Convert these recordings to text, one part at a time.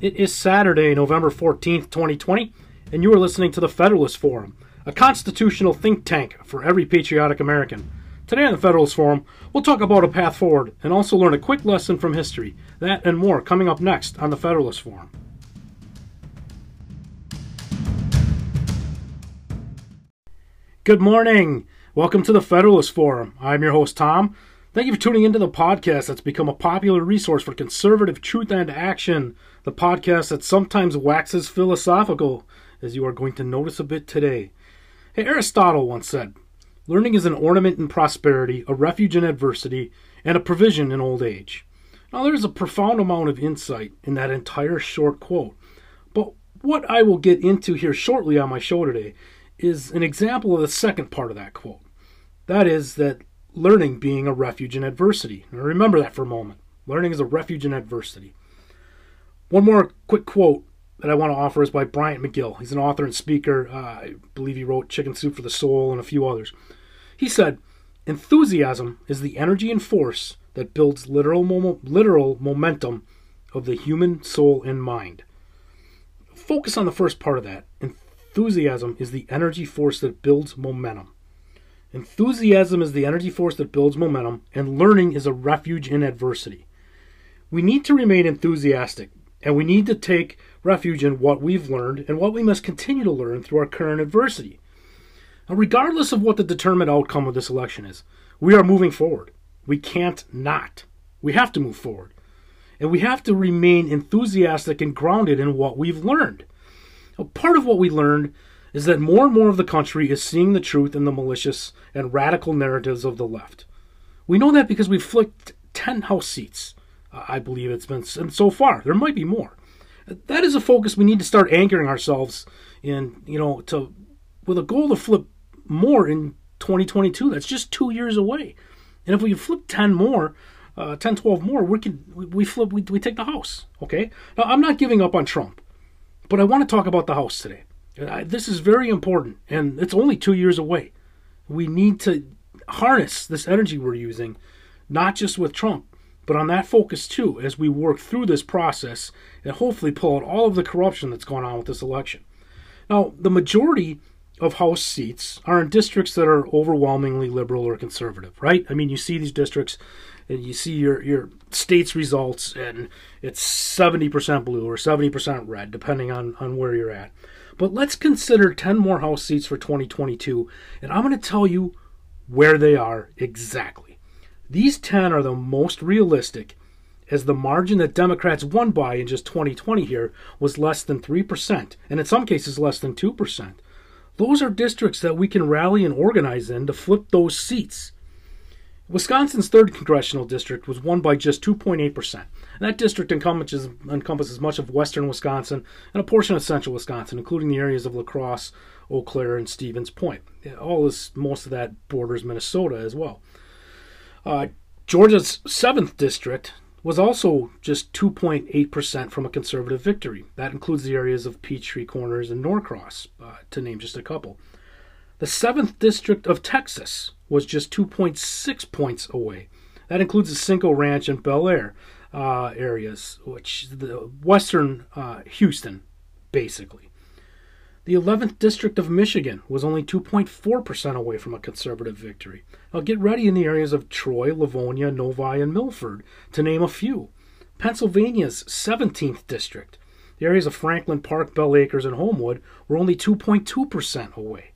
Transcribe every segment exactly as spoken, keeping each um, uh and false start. It is Saturday, November fourteenth, twenty twenty, and you are listening to the Federalist Forum, a constitutional think tank for every patriotic American. Today on the Federalist Forum, we'll talk about a path forward and also learn a quick lesson from history. That and more coming up next on the Federalist Forum. Good morning. Welcome to the Federalist Forum. I'm your host, Tom. Thank you for tuning into the podcast that's become a popular resource for conservative truth and action, the podcast that sometimes waxes philosophical, as you are going to notice a bit today. Hey, Aristotle once said, "Learning is an ornament in prosperity, a refuge in adversity, and a provision in old age." Now, there's a profound amount of insight in that entire short quote, but what I will get into here shortly on my show today is an example of the second part of that quote. That is that learning being a refuge in adversity. Now remember that for a moment. Learning is a refuge in adversity. One more quick quote that I want to offer is by Bryant McGill. He's an author and speaker. Uh, I believe he wrote Chicken Soup for the Soul and a few others. He said, "Enthusiasm is the energy and force that builds literal, mom- literal momentum of the human soul and mind." Focus on the first part of that. Enthusiasm is the energy force that builds momentum. Enthusiasm is the energy force that builds momentum, and learning is a refuge in adversity. We need to remain enthusiastic, and we need to take refuge in what we've learned and what we must continue to learn through our current adversity. Now, regardless of what the determined outcome of this election is, we are moving forward. We can't not. We have to move forward. And we have to remain enthusiastic and grounded in what we've learned. Now, part of what we learned is that more and more of the country is seeing the truth in the malicious and radical narratives of the left. We know that because we've flicked ten House seats, uh, I believe it's been, and so far. There might be more. That is a focus we need to start anchoring ourselves in, you know, to with a goal to flip more in twenty twenty-two. That's just two years away. And if we can flip ten more, uh, ten, twelve more, we can we, we flip we, we take the House. Okay. Now, I'm not giving up on Trump, but I want to talk about the House today. This is very important, and it's only two years away. We need to harness this energy we're using, not just with Trump, but on that focus too, as we work through this process and hopefully pull out all of the corruption that's going on with this election. Now, the majority of House seats are in districts that are overwhelmingly liberal or conservative, right? I mean, you see these districts, and you see your, your state's results, and it's seventy percent blue or seventy percent red, depending on, on where you're at. But let's consider ten more House seats for twenty twenty-two, and I'm going to tell you where they are exactly. These ten are the most realistic, as the margin that Democrats won by in just twenty twenty here was less than three percent, and in some cases less than two percent. Those are districts that we can rally and organize in to flip those seats. Wisconsin's third congressional district was won by just two point eight percent. And that district encompasses, encompasses much of western Wisconsin and a portion of central Wisconsin, including the areas of La Crosse, Eau Claire, and Stevens Point. All this, most of that borders Minnesota as well. Uh, Georgia's seventh district was also just two point eight percent from a conservative victory. That includes the areas of Peachtree Corners and Norcross, uh, to name just a couple. The seventh district of Texas was just two point six points away. That includes the Cinco Ranch and Bel Air uh, areas, which the western uh, Houston, basically. The eleventh district of Michigan was only two point four percent away from a conservative victory. Now get ready in the areas of Troy, Livonia, Novi, and Milford, to name a few. Pennsylvania's seventeenth district, the areas of Franklin Park, Bell Acres, and Homewood, were only two point two percent away.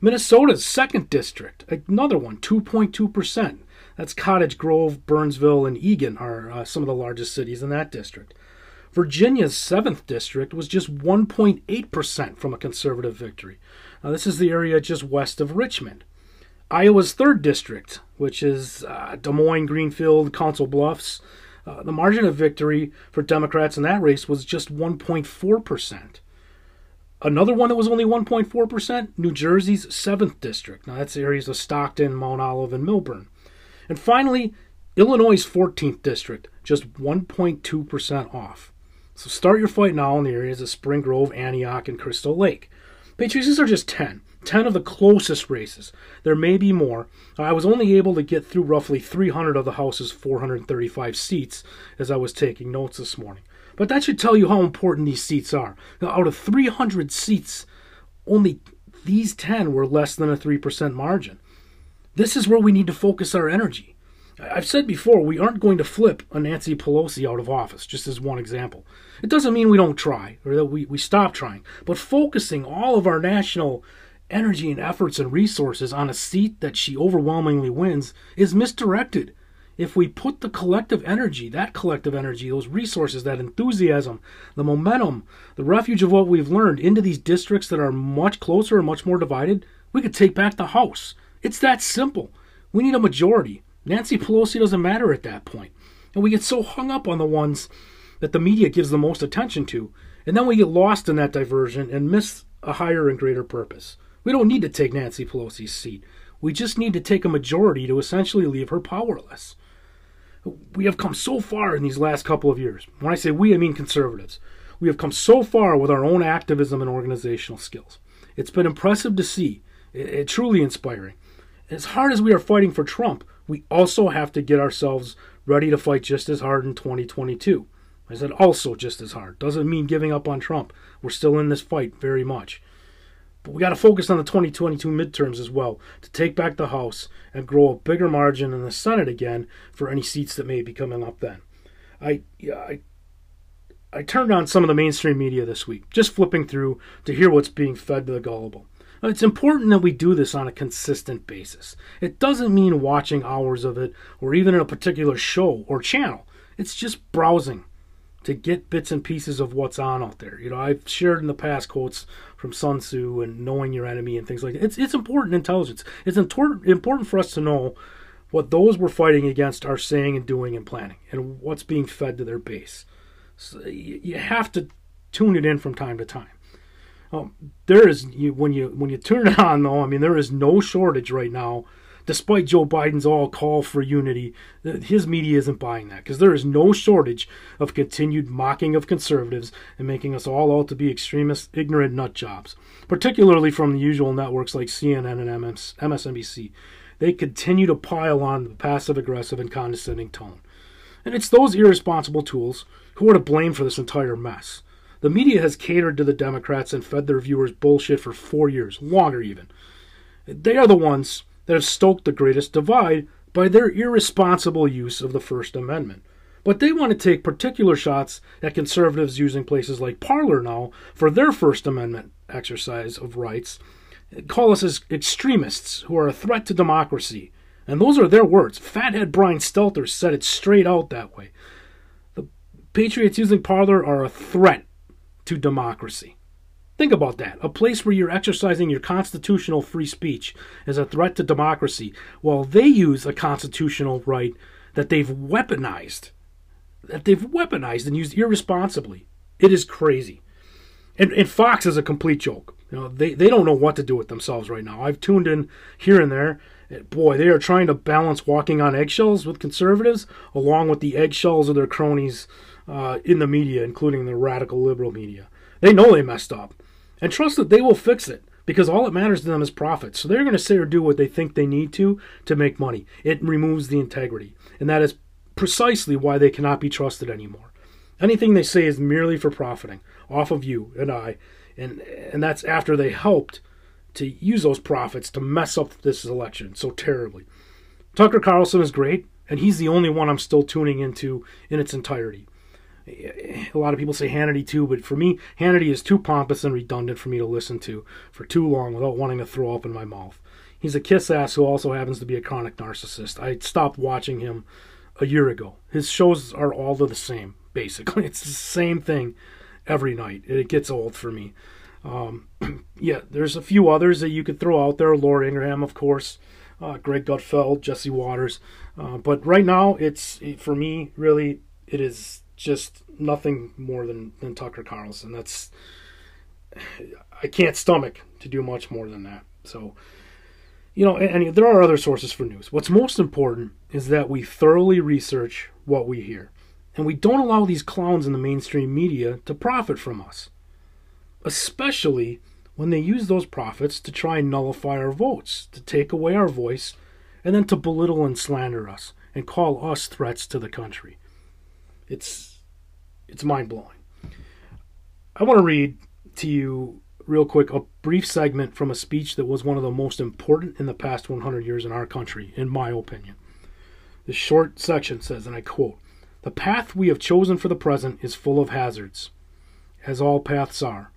Minnesota's second district, another one, two point two percent. That's Cottage Grove, Burnsville, and Eagan are uh, some of the largest cities in that district. Virginia's seventh district was just one point eight percent from a conservative victory. Now, this is the area just west of Richmond. Iowa's third district, which is uh, Des Moines, Greenfield, Council Bluffs, uh, the margin of victory for Democrats in that race was just one point four percent. Another one that was only one point four percent, New Jersey's seventh district. Now, that's the areas of Stockton, Mount Olive, and Milburn. And finally, Illinois' fourteenth district, just one point two percent off. So start your fight now in the areas of Spring Grove, Antioch, and Crystal Lake. Patriots, these are just ten. ten of the closest races. There may be more. I was only able to get through roughly three hundred of the House's four hundred thirty-five seats as I was taking notes this morning. But that should tell you how important these seats are. Now, out of three hundred seats, only these ten were less than a three percent margin. This is where we need to focus our energy. I've said before, we aren't going to flip a Nancy Pelosi out of office, just as one example. It doesn't mean we don't try, or that we, we stop trying, but focusing all of our national energy and efforts and resources on a seat that she overwhelmingly wins is misdirected. If we put the collective energy, that collective energy, those resources, that enthusiasm, the momentum, the refuge of what we've learned into these districts that are much closer and much more divided, we could take back the House. It's that simple. We need a majority. Nancy Pelosi doesn't matter at that point. And we get so hung up on the ones that the media gives the most attention to, and then we get lost in that diversion and miss a higher and greater purpose. We don't need to take Nancy Pelosi's seat. We just need to take a majority to essentially leave her powerless. We have come so far in these last couple of years. When I say we, I mean conservatives. We have come so far with our own activism and organizational skills. It's been impressive to see. It, it truly inspiring. As hard as we are fighting for Trump, we also have to get ourselves ready to fight just as hard in twenty twenty-two. I said also just as hard. Doesn't mean giving up on Trump. We're still in this fight very much. But we got to focus on the twenty twenty-two midterms as well to take back the House and grow a bigger margin in the Senate again for any seats that may be coming up then. I, I, I turned on some of the mainstream media this week, just flipping through to hear what's being fed to the gullible. It's important that we do this on a consistent basis. It doesn't mean watching hours of it or even in a particular show or channel. It's just browsing to get bits and pieces of what's on out there. You know, I've shared in the past quotes from Sun Tzu and knowing your enemy and things like that. It's, it's important intelligence. It's important for us to know what those we're fighting against are saying and doing and planning and what's being fed to their base. So you have to tune it in from time to time. Um, there is you, when you when you turn it on though, I mean, there is no shortage right now. Despite Joe Biden's all call for unity, his media isn't buying that because there is no shortage of continued mocking of conservatives and making us all out to be extremist, ignorant nut jobs. Particularly from the usual networks like C N N and M S N B C, they continue to pile on the passive-aggressive and condescending tone, and it's those irresponsible tools who are to blame for this entire mess. The media has catered to the Democrats and fed their viewers bullshit for four years, longer even. They are the ones that have stoked the greatest divide by their irresponsible use of the First Amendment. But they want to take particular shots at conservatives using places like Parler now for their First Amendment exercise of rights, call us as extremists who are a threat to democracy. And those are their words. Fathead Brian Stelter said it straight out that way. The patriots using Parler are a threat to democracy. Think about that. A place where you're exercising your constitutional free speech is a threat to democracy, while they use a constitutional right that they've weaponized, that they've weaponized and used irresponsibly. It is crazy. And, and Fox is a complete joke. You know, they, they don't know what to do with themselves right now. I've tuned in here and there. Boy, they are trying to balance walking on eggshells with conservatives along with the eggshells of their cronies Uh, in the media, including the radical liberal media. They know they messed up and trust that they will fix it because all that matters to them is profit. So they're going to say or do what they think they need to to make money. It removes the integrity. And that is precisely why they cannot be trusted anymore. Anything they say is merely for profiting off of you and I. And, and that's after they helped to use those profits to mess up this election so terribly. Tucker Carlson is great, and he's the only one I'm still tuning into in its entirety. A lot of people say Hannity too, but for me, Hannity is too pompous and redundant for me to listen to for too long without wanting to throw up in my mouth. He's a kiss-ass who also happens to be a chronic narcissist. I stopped watching him a year ago. His shows are all the same, basically. It's the same thing every night. It gets old for me. Um, yeah, there's a few others that you could throw out there. Laura Ingraham, of course. Uh, Greg Gutfeld, Jesse Waters. Uh, but right now, it's for me, really, it is just nothing more than, than Tucker Carlson. That's, I can't stomach to do much more than that. So, you know, and, and there are other sources for news. What's most important is that we thoroughly research what we hear. And we don't allow these clowns in the mainstream media to profit from us, especially when they use those profits to try and nullify our votes, to take away our voice, and then to belittle and slander us and call us threats to the country. It's It's mind-blowing. I want to read to you real quick a brief segment from a speech that was one of the most important in the past one hundred years in our country, in my opinion. The short section says, and I quote, "The path we have chosen for the present is full of hazards, as all paths are,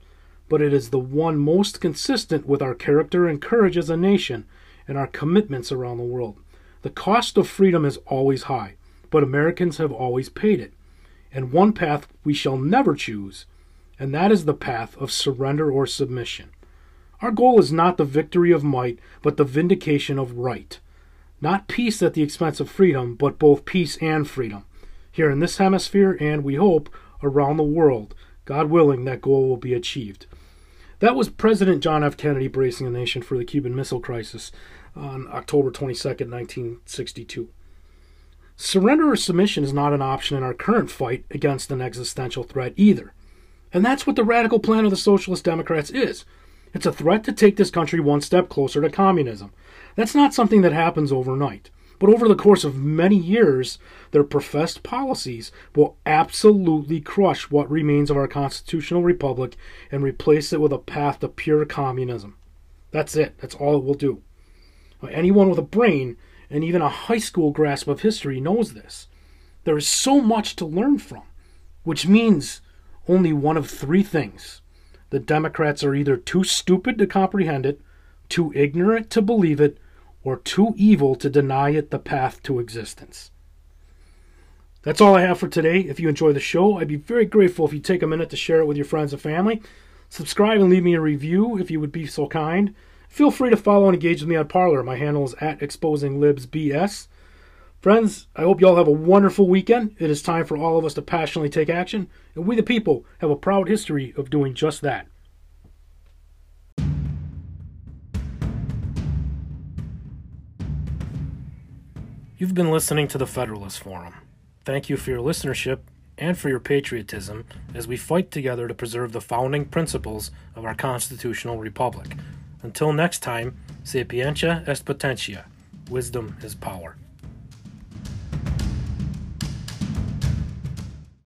but it is the one most consistent with our character and courage as a nation and our commitments around the world. The cost of freedom is always high, but Americans have always paid it. And one path we shall never choose, and that is the path of surrender or submission. Our goal is not the victory of might, but the vindication of right. Not peace at the expense of freedom, but both peace and freedom. Here in this hemisphere, and we hope, around the world, God willing, that goal will be achieved." That was President John F. Kennedy bracing a nation for the Cuban Missile Crisis on October twenty-second, nineteen sixty-two. Surrender or submission is not an option in our current fight against an existential threat either. And that's what the radical plan of the Socialist Democrats is. It's a threat to take this country one step closer to communism. That's not something that happens overnight. But over the course of many years, their professed policies will absolutely crush what remains of our constitutional republic and replace it with a path to pure communism. That's it. That's all it will do. Anyone with a brain and even a high school grasp of history knows this. There is so much to learn from, which means only one of three things. The Democrats are either too stupid to comprehend it, too ignorant to believe it, or too evil to deny it the path to existence. That's all I have for today. If you enjoy the show, I'd be very grateful if you take a minute to share it with your friends and family. Subscribe and leave me a review if you would be so kind. Feel free to follow and engage with me on Parler. My handle is at Exposing Libs B S. Friends, I hope you all have a wonderful weekend. It is time for all of us to passionately take action, and we the people have a proud history of doing just that. You've been listening to the Federalist Forum. Thank you for your listenership and for your patriotism as we fight together to preserve the founding principles of our constitutional republic. Until next time, sapientia est potentia. Wisdom is power.